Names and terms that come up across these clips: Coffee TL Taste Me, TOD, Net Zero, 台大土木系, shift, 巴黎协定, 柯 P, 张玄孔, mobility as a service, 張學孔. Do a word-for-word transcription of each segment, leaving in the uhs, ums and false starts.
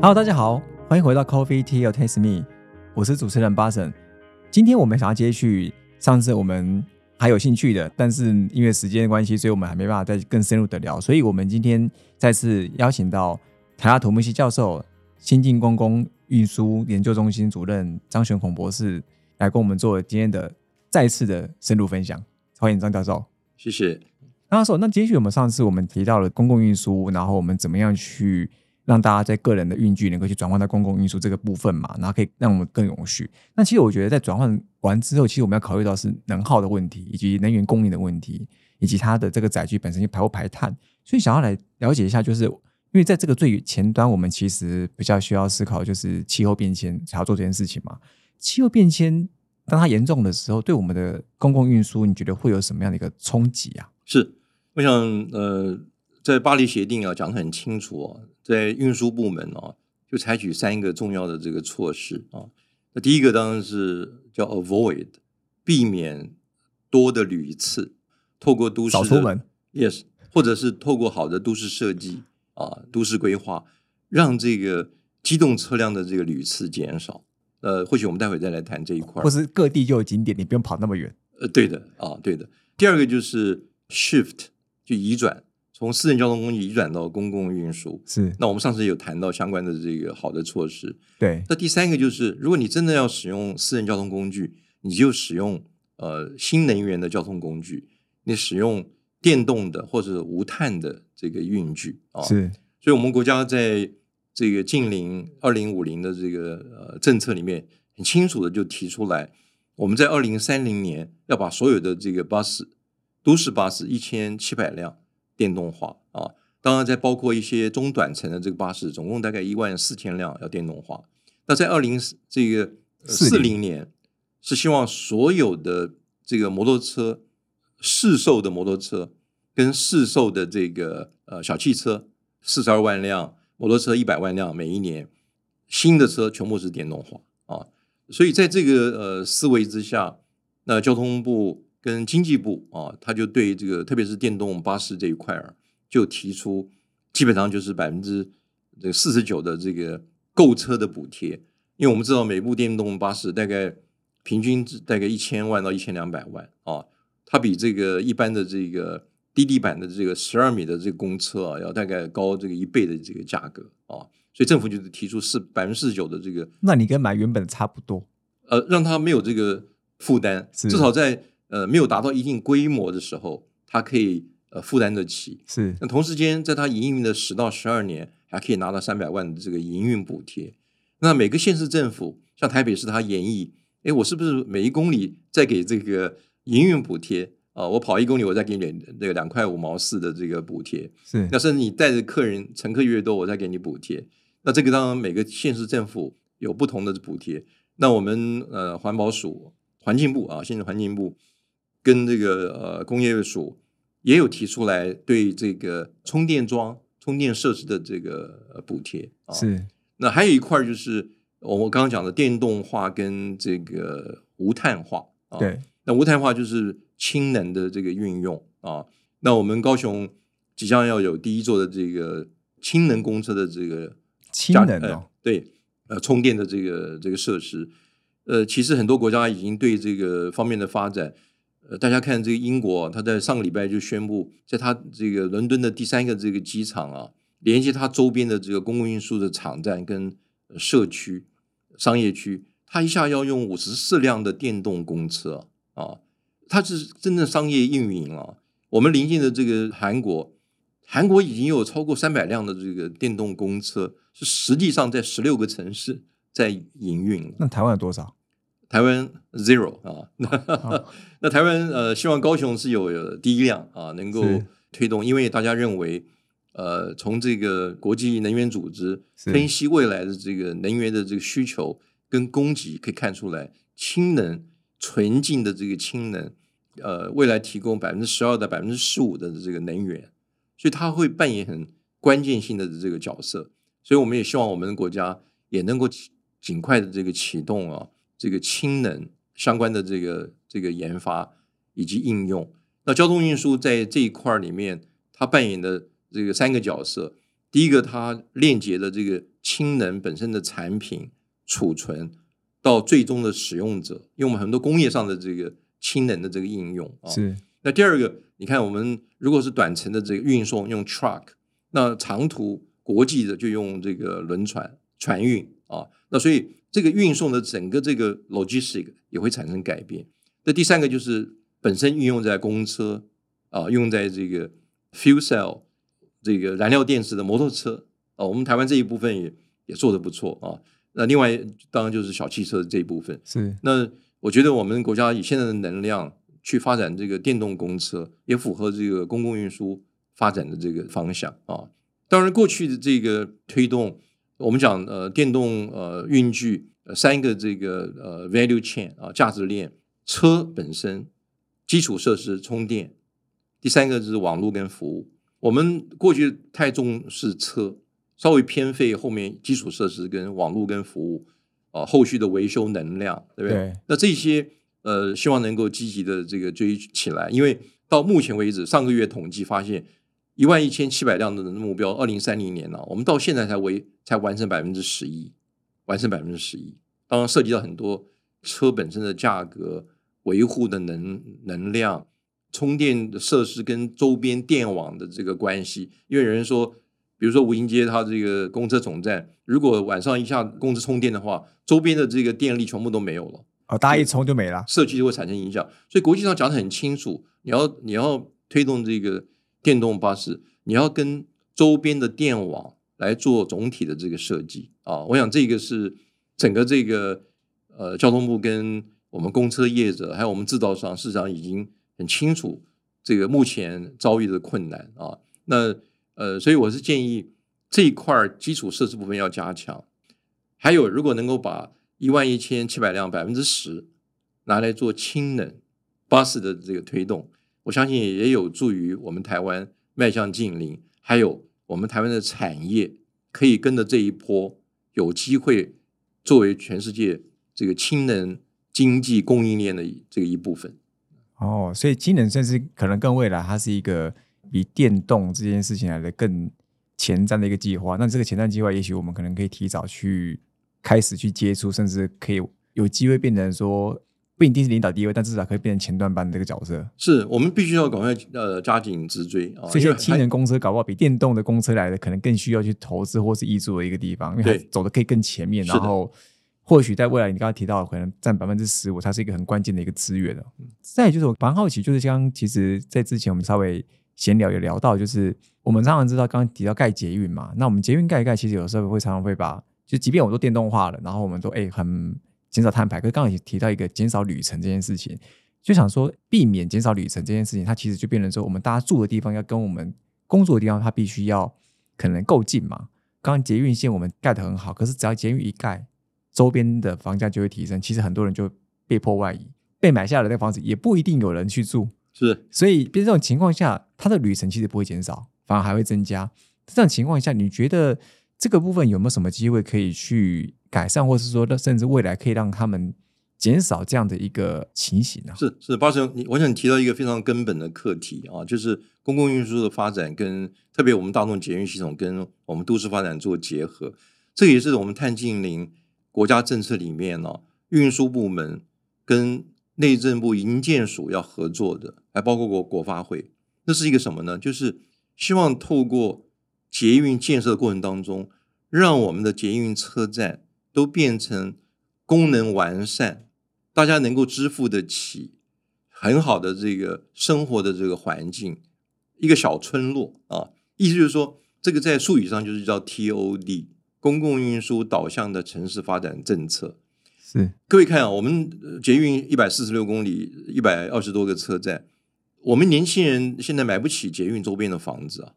Hello， 大家好，欢迎回到 Coffee T L Taste Me， 我是主持人巴神。今天我们想要接续上次我们还有兴趣的，但是因为时间的关系，所以我们还没办法再更深入的聊。所以我们今天再次邀请到台大土木系教授、新进公共运输研究中心主任张玄孔博士来跟我们做今天的再次的深入分享。欢迎张教授，谢谢。张教授，那接续我们上次我们提到了公共运输，然后我们怎么样去让大家在个人的运具能够去转换到公共运输这个部分嘛，然后可以让我们更永续。那其实我觉得在转换完之后，其实我们要考虑到是能耗的问题，以及能源供应的问题，以及它的这个载具本身就排不排碳。所以想要来了解一下，就是因为在这个最前端，我们其实比较需要思考就是气候变迁想要做这件事情嘛。气候变迁当它严重的时候，对我们的公共运输，你觉得会有什么样的一个冲击啊？是，我想呃。在巴黎协定啊讲得很清楚啊，在运输部门啊就采取三个重要的这个措施啊。那第一个当然是叫 avoid， 避免多的旅次，透过都市少出门 ，yes， 或者是透过好的都市设计啊、都市规划，让这个机动车辆的这个旅次减少。呃，或许我们待会再来谈这一块，或是各地就有景点，你不用跑那么远。呃，对的啊，对的。第二个就是 shift， 就移转。从私人交通工具移转到公共运输，是。那我们上次有谈到相关的这个好的措施。对。那第三个就是，如果你真的要使用私人交通工具，你就使用呃新能源的交通工具，你使用电动的或者无碳的这个运具啊。是。所以，我们国家在这个近零二零五零的这个呃政策里面，很清楚的就提出来，我们在二零三零年要把所有的这个巴士，都市巴士一千七百辆。电动化啊，当然再包括一些中短程的这个巴士，总共大概一万四千辆要电动化。那在二零这个四零年，是希望所有的这个摩托车市售的摩托车跟市售的这个呃小汽车四十二万辆，摩托车一百万辆每一年，新的车全部是电动化啊。所以在这个呃思维之下，那交通部。跟经济部啊，他就对这个特别是电动巴士这一块儿，就提出基本上就是百分之这四十九的这个购车的补贴，因为我们知道每部电动巴士大概平均大概一千万到一千两百万啊，它比这个一般的这个低地板的这个十二米的这个公车啊，要大概高这个一倍的这个价格啊，所以政府就提出是百分之四十九的这个，那你跟买原本差不多，呃，让它没有这个负担，至少在。呃，没有达到一定规模的时候，它可以呃负担得起。是，那同时间，在它营运的十到十二年，还可以拿到三百万的这个营运补贴。那每个县市政府，像台北市，它研议，哎，我是不是每一公里再给这个营运补贴啊、呃？我跑一公里，我再给你那个两块五毛四的这个补贴。是，那甚至你带着客人乘客越多，我再给你补贴。那这个当然每个县市政府有不同的补贴。那我们呃环保署、环境部啊，现在环境部。跟这个呃工业署也有提出来对这个充电桩、充电设施的这个补贴啊。是。那还有一块就是我刚刚讲的电动化跟这个无碳化啊。对。那无碳化就是氢能的这个运用啊。那我们高雄即将要有第一座的这个氢能公车的这个氢能哦、呃、对呃充电的这个这个设施。呃，其实很多国家已经对这个方面的发展。呃，大家看这个英国，他在上个礼拜就宣布，在他这个伦敦的第三个这个机场啊，连接他周边的这个公共运输的场站跟社区、商业区，他一下要用五十四辆的电动公车啊，他是真正商业运营啊。我们邻近的这个韩国，韩国已经有超过三百辆的这个电动公车，是实际上在十六个城市在营运了。那台湾有多少？台湾 zero 啊，那、哦、那台湾呃，希望高雄是有第一辆啊，能够推动，因为大家认为呃，从这个国际能源组织分析未来的这个能源的这个需求跟供给，可以看出来，氢能纯净的这个氢能，呃，未来提供百分之十二到百分之十五的这个能源，所以它会扮演很关键性的这个角色，所以我们也希望我们的国家也能够尽快的这个启动啊。这个氢能相关的这个这个研发以及应用，那交通运输在这一块里面，它扮演的这个三个角色，第一个它链接了这个氢能本身的产品储存到最终的使用者，因为我们很多工业上的这个氢能的这个应用啊。是。那第二个，你看我们如果是短程的这个运送用 truck， 那长途国际的就用这个轮船船运啊。那所以这个运送的整个这个 logistic 也会产生改变。那第三个就是本身运用在公车啊，用在这个 fuel cell 这个燃料电池的摩托车啊，我们台湾这一部分也也做得不错啊。那另外当然就是小汽车这一部分。是。那我觉得我们国家以现在的能量去发展这个电动公车，也符合这个公共运输发展的这个方向啊。当然，过去的这个推动，我们讲呃电动呃运具、呃、三个这个呃 value chain 啊价值链，车本身、基础设施、充电，第三个就是网络跟服务。我们过去太重视车，稍微偏废后面基础设施跟网络跟服务啊、呃，后续的维修能量，对不对？对，那这些呃，希望能够积极的这个追起来，因为到目前为止，上个月统计发现一万一千七百辆的目标，二零三零年呢、啊，我们到现在才为才完成百分之十一，完成百分之十一。当然涉及到很多车本身的价格、维护的能能量、充电的设施跟周边电网的这个关系，因为有人说。比如说武营街它这个公车总站，如果晚上一下公车充电的话，周边的这个电力全部都没有了，哦，大家一充就没了，社区就会产生影响。所以国际上讲得很清楚，你要你要推动这个电动巴士，你要跟周边的电网来做总体的这个设计啊。我想这个是整个这个呃交通部跟我们公车业者还有我们制造商市场已经很清楚这个目前遭遇的困难啊。那呃，所以我是建议这一块基础设施部分要加强，还有如果能够把一万一千七百辆百分之十拿来做氢能巴士的这个推动，我相信也有助于我们台湾迈向近邻，还有我们台湾的产业可以跟着这一波，有机会作为全世界这个氢能经济供应链的这个一部分。哦，所以氢能甚至可能更未来它是一个。比电动这件事情来的更前瞻的一个计划，那这个前瞻计划也许我们可能可以提早去开始去接触，甚至可以有机会变成说不一定是领导地位，但至少可以变成前段班的这个角色。是我们必须要赶快、呃、加紧直追、啊、所以氢能公车搞不好比电动的公车来的可能更需要去投资或是挹注的一个地方，因为它走的可以更前面，然后或许在未来你刚刚提到可能占 百分之十五， 它是一个很关键的一个资源、哦嗯、再来就是我蛮好奇，就是像其实在之前我们稍微闲聊也聊到，就是我们常常知道刚刚提到盖捷运嘛，那我们捷运盖一盖其实有时候会常常会把就即便我们都电动化了，然后我们都哎、欸、很减少碳排，可是刚刚也提到一个减少旅程这件事情，就想说避免减少旅程这件事情它其实就变成说我们大家住的地方要跟我们工作的地方它必须要可能够近嘛，刚刚捷运线我们盖得很好，可是只要捷运一盖，周边的房价就会提升，其实很多人就被迫外移，被买下来的房子也不一定有人去住，是，所以在这种情况下它的旅程其实不会减少，反而还会增加，在这种情况下你觉得这个部分有没有什么机会可以去改善，或是说甚至未来可以让他们减少这样的一个情形、啊、是是，巴神我想提到一个非常根本的课题啊，就是公共运输的发展跟特别我们大众捷运系统跟我们都市发展做结合，这也是我们碳净零国家政策里面、啊、运输部门跟内政部营建署要合作的，还包括国国发会，那是一个什么呢？就是希望透过捷运建设的过程当中，让我们的捷运车站都变成功能完善，大家能够支付得起，很好的这个生活的这个环境，一个小村落啊，意思就是说，这个在术语上就是叫 T O D， 公共运输导向的城市发展政策。是，各位看啊，我们捷运一百四十六公里，一百二十多个车站，我们年轻人现在买不起捷运周边的房子啊？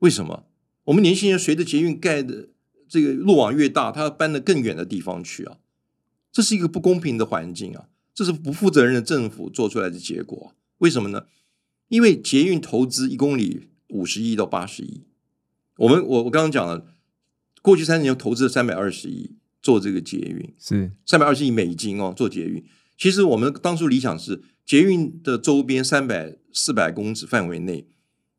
为什么？我们年轻人随着捷运盖的这个路网越大，他要搬到更远的地方去啊！这是一个不公平的环境啊！这是不负责任的政府做出来的结果、啊。为什么呢？因为捷运投资一公里五十亿到八十亿，我们我我刚刚讲了，过去三十年投资了三百二十亿。做这个捷运是三百二十亿美金哦，做捷运。其实我们当初理想是捷运的周边三百四百公尺范围内，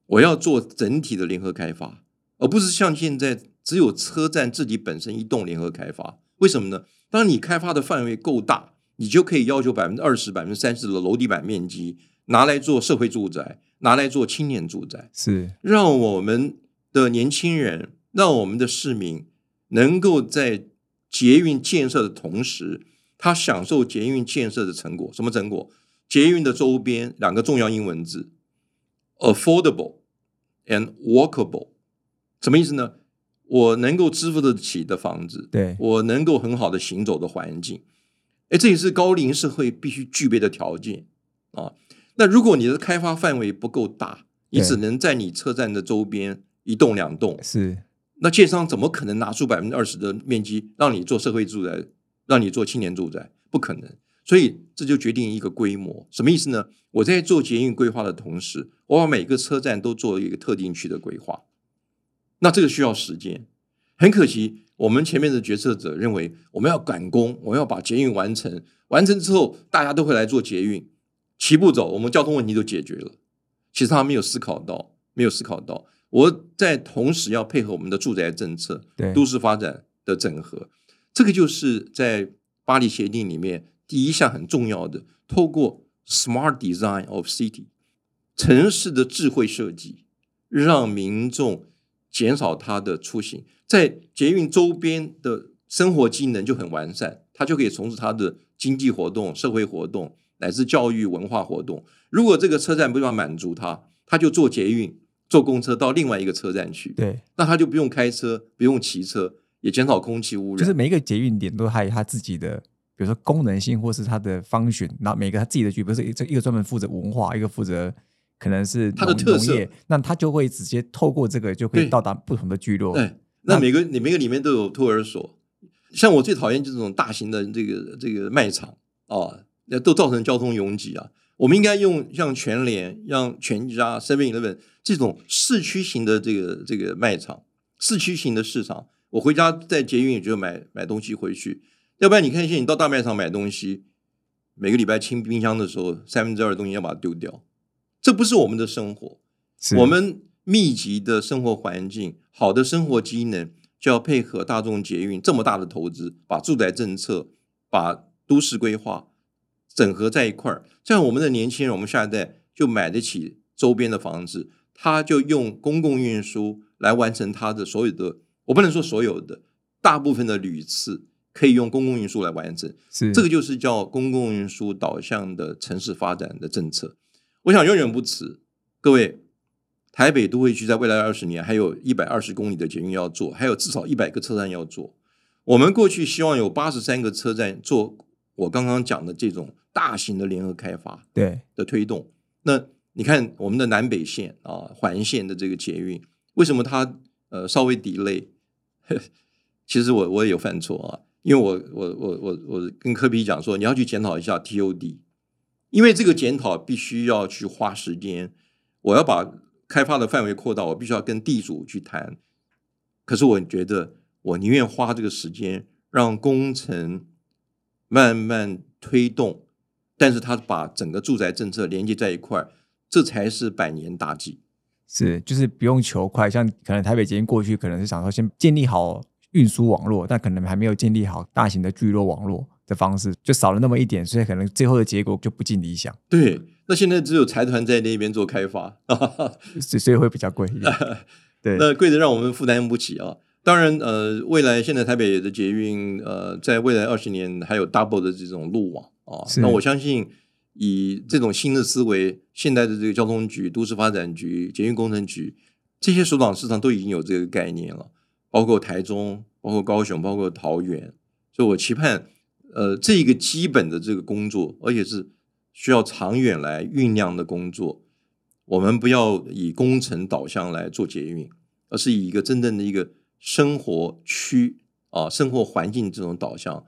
我要做整体的联合开发，而不是像现在只有车站自己本身一栋联合开发。为什么呢？当你开发的范围够大，你就可以要求 百分之二十、百分之三十 的楼地板面积拿来做社会住宅，拿来做青年住宅，是让我们的年轻人，让我们的市民能够在捷运建设的同时，他享受捷运建设的成果。什么成果？捷运的周边两个重要英文字 affordable and walkable。 什么意思呢？我能够支付得起的房子，对，我能够很好的行走的环境，诶，这也是高龄社会必须具备的条件啊。那如果你的开发范围不够大，你只能在你车站的周边一栋两栋，是，那建商怎么可能拿出 百分之二十 的面积让你做社会住宅，让你做青年住宅？不可能。所以这就决定一个规模。什么意思呢？我在做捷运规划的同时，我把每个车站都做一个特定区的规划，那这个需要时间。很可惜，我们前面的决策者认为我们要赶工，我们要把捷运完成，完成之后大家都会来做捷运，齐步走，我们交通问题都解决了。其实他没有思考到，没有思考到我在同时要配合我们的住宅政策，都市发展的整合。这个就是在巴黎协定里面第一项很重要的，透过 smart design of city， 城市的智慧设计，让民众减少他的出行，在捷运周边的生活机能就很完善，他就可以从事他的经济活动、社会活动，乃至教育文化活动。如果这个车站不能满足他，他就坐捷运、坐公车到另外一个车站去，对，那他就不用开车，不用骑车，也减少空气污染。就是每一个捷运点都还有他自己的，比如说功能性或是它的方选，那每个他自己的区，比如说一个专门负责文化，一个负责可能是它的特色，那他就会直接透过这个就可以到达不同的聚落。对，那每个你每个里面都有托儿所，像我最讨厌这种大型的这个这个卖场啊，那都造成交通拥挤啊。我们应该用像全联、像全家、seven eleven 这种市区型的这个这个卖场、市区型的市场。我回家在捷运也就买买东西回去。要不然你看现在你到大卖场买东西，每个礼拜清冰箱的时候，三分之二的东西要把它丢掉，这不是我们的生活。我们密集的生活环境、好的生活机能，就要配合大众捷运这么大的投资，把住宅政策、把都市规划整合在一块儿，这样我们的年轻人、我们下一代就买得起周边的房子，他就用公共运输来完成他的所有的，我不能说所有的，大部分的旅次。可以用公共运输来完成，这个就是叫公共运输导向的城市发展的政策。我想永远不迟，各位，台北都会区在未来二十年还有一百二十公里的捷运要做，还有至少一百个车站要做。我们过去希望有八十三个车站做我刚刚讲的这种大型的联合开发的推动。那你看我们的南北线啊，环线的这个捷运，为什么它呃稍微 delay？ 其实我我也有犯错啊。因为我我我我我跟柯 P 讲说，你要去检讨一下 T O D， 因为这个检讨必须要去花时间。我要把开发的范围扩大，我必须要跟地主去谈。可是我觉得，我宁愿花这个时间让工程慢慢推动，但是他把整个住宅政策连接在一块，这才是百年大计。是，就是不用求快，像可能台北捷运过去可能是想说先建立好运输网络，但可能还没有建立好大型的聚落网络的方式，就少了那么一点，所以可能最后的结果就不尽理想。对，那现在只有财团在那边做开发，所以会比较贵一点。对，那贵的让我们负担不起啊。当然，呃，未来现在台北的捷运，呃，在未来二十年还有 double 的这种路网啊。那我相信，以这种新的思维，现在的这个交通局、都市发展局、捷运工程局这些首长市场都已经有这个概念了。包括台中，包括高雄，包括桃园，所以我期盼，呃，这一个基本的这个工作，而且是需要长远来酝酿的工作。我们不要以工程导向来做捷运，而是以一个真正的一个生活区啊、生活环境这种导向，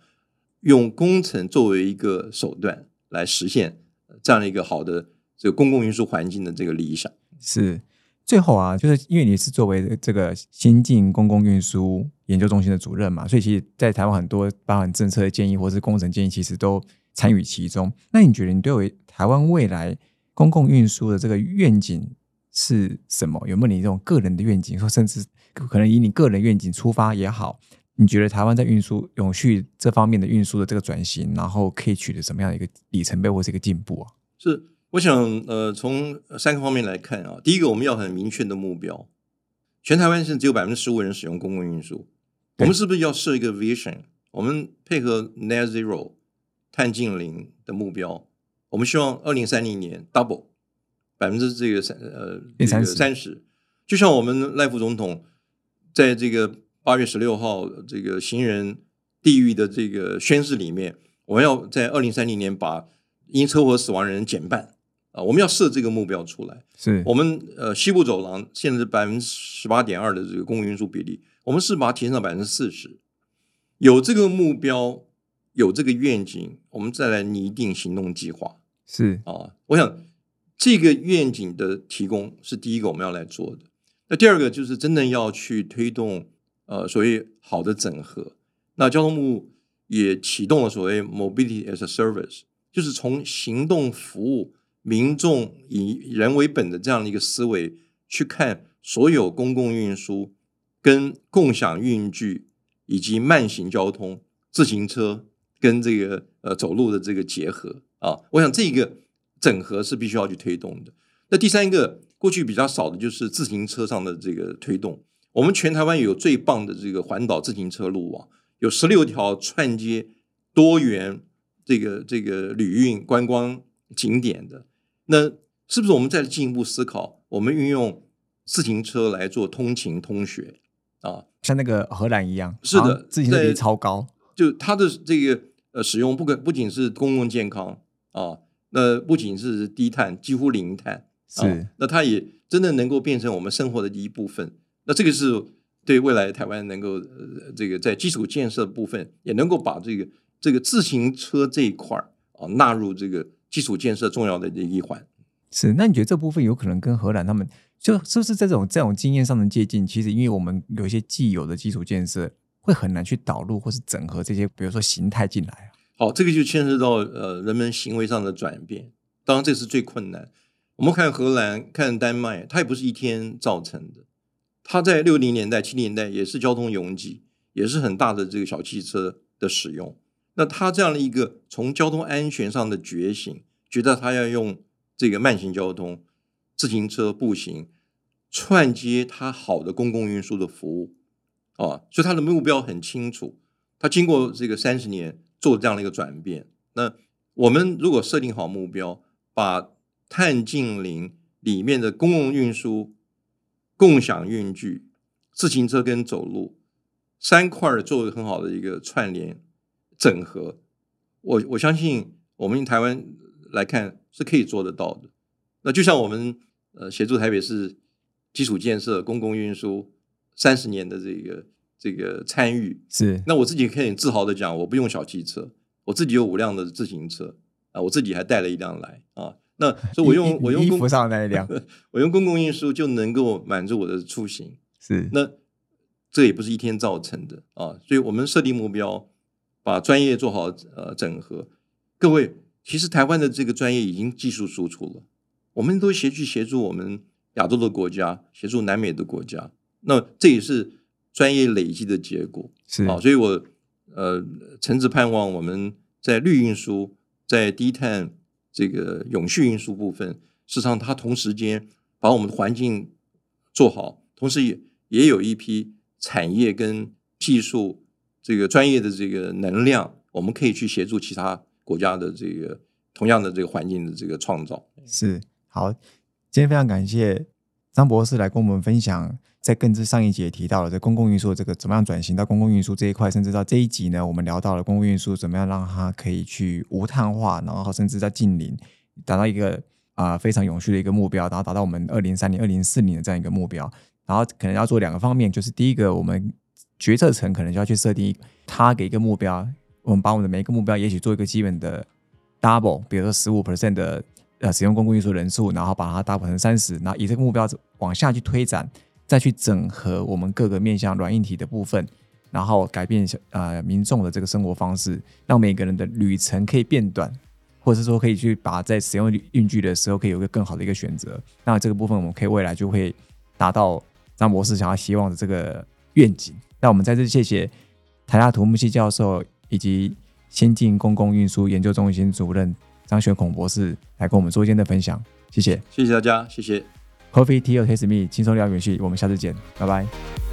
用工程作为一个手段来实现这样的一个好的这个公共运输环境的这个理想。是。最后啊，就是因为你是作为这个先进公共运输研究中心的主任嘛，所以其实在台湾很多包含政策的建议或是工程建议其实都参与其中。那你觉得你对台湾未来公共运输的这个愿景是什么？有没有你这种个人的愿景，或甚至可能以你个人愿景出发也好，你觉得台湾在运输永续这方面的运输的这个转型，然后可以取得什么样的一个里程碑或是一个进步啊？是，我想呃，从三个方面来看啊，第一个我们要很明确的目标，全台湾是只有 百分之十五 人使用公共运输，我们是不是要设一个 vision？ 我们配合 Net Zero 碳净零的目标，我们希望二零三零年 double 百分之这个三呃三十、这个，就像我们赖副总统在这个八月十六号这个行人地狱的这个宣誓里面，我们要在二零三零年把因车祸死亡人减半啊，我们要设这个目标出来。是我们呃西部走廊现在是 百分之十八点二 的这个公共运输比例，我们是把它提升到 百分之四十。有这个目标，有这个愿景，我们再来拟定行动计划。是啊，我想这个愿景的提供是第一个我们要来做的。那第二个就是真的要去推动呃所谓好的整合。那交通部也启动了所谓 mobility as a service， 就是从行动服务民众以人为本的这样的一个思维去看所有公共运输跟共享运具以及慢行交通自行车跟这个呃走路的这个结合啊，我想这个整合是必须要去推动的。那第三个过去比较少的就是自行车上的这个推动，我们全台湾有最棒的这个环岛自行车路网，有十六条串接多元这个这个旅运观光景点的。那是不是我们再进一步思考，我们运用自行车来做通勤通学啊？像那个荷兰一样，是的，自行车比超高，就它的这个呃使用不可不仅是公共健康啊，那不仅是低碳，几乎零碳，啊、是那它也真的能够变成我们生活的一部分。那这个是对未来台湾能够、呃、这个在基础建设部分也能够把这个这个自行车这一块啊纳入这个基础建设重要的一环。是，那你觉得这部分有可能跟荷兰他们就是不是这种这种经验上的借鉴？其实因为我们有一些既有的基础建设会很难去导入或是整合这些，比如说形态进来啊。好，这个就牵涉到呃人们行为上的转变，当然这是最困难。我们看荷兰、看丹麦，它也不是一天造成的。它在六零年代、七零年代也是交通拥挤，也是很大的这个小汽车的使用。那它这样的一个从交通安全上的觉醒，觉得它要用这个慢行交通、自行车、步行串接它好的公共运输的服务啊，所以它的目标很清楚。它经过这个三十年。做这样的一个转变，那我们如果设定好目标，把碳净零里面的公共运输、共享运具、自行车跟走路三块做很好的一个串联整合，我我相信我们台湾来看是可以做得到的。那就像我们呃协助台北市基础建设、公共运输三十年的这个。这个参与是，那我自己可以自豪的讲，我不用小汽车，我自己有五辆的自行车啊，我自己还带了一辆来啊。那所以我用我用衣服上那一辆，我用公共运输就能够满足我的出行。是，那这也不是一天造成的啊。所以我们设定目标，把专业做好呃整合。各位，其实台湾的这个专业已经技术输出了，我们都协去协助我们亚洲的国家，协助南美的国家。那这也是。专业累积的结果是啊，所以我呃诚挚盼望我们在绿运输、在低碳这个永续运输部分，事实上它同时间把我们的环境做好，同时也也有一批产业跟技术这个专业的这个能量，我们可以去协助其他国家的这个同样的这个环境的这个创造。是好，今天非常感谢张博士来跟我们分享。在更之上一集也提到了在公共运输这个怎么样转型到公共运输这一块，甚至到这一集呢我们聊到了公共运输怎么样让它可以去无碳化，然后甚至在净零达到一个、呃、非常永续的一个目标，然后达到我们二零三零 二零四零的这样一个目标。然后可能要做两个方面，就是第一个我们决策层可能就要去设定它给一个目标，我们把我们的每一个目标也许做一个基本的 double， 比如说 百分之十五 的、呃、使用公共运输人数，然后把它 double 成三十，然后以这个目标往下去推展，再去整合我们各个面向软硬体的部分，然后改变、呃、民众的这个生活方式，让每个人的旅程可以变短，或者是说可以去把在使用运具的时候可以有一个更好的一个选择。那这个部分我们可以未来就会达到张博士想要希望的这个愿景。那我们再次谢谢台大土木系教授以及先进公共运输研究中心主任张学孔博士来跟我们做今天的分享，谢谢，谢谢大家，谢谢。Coffee T L Taste Me， 轻松聊远趣，我们下次见，拜拜。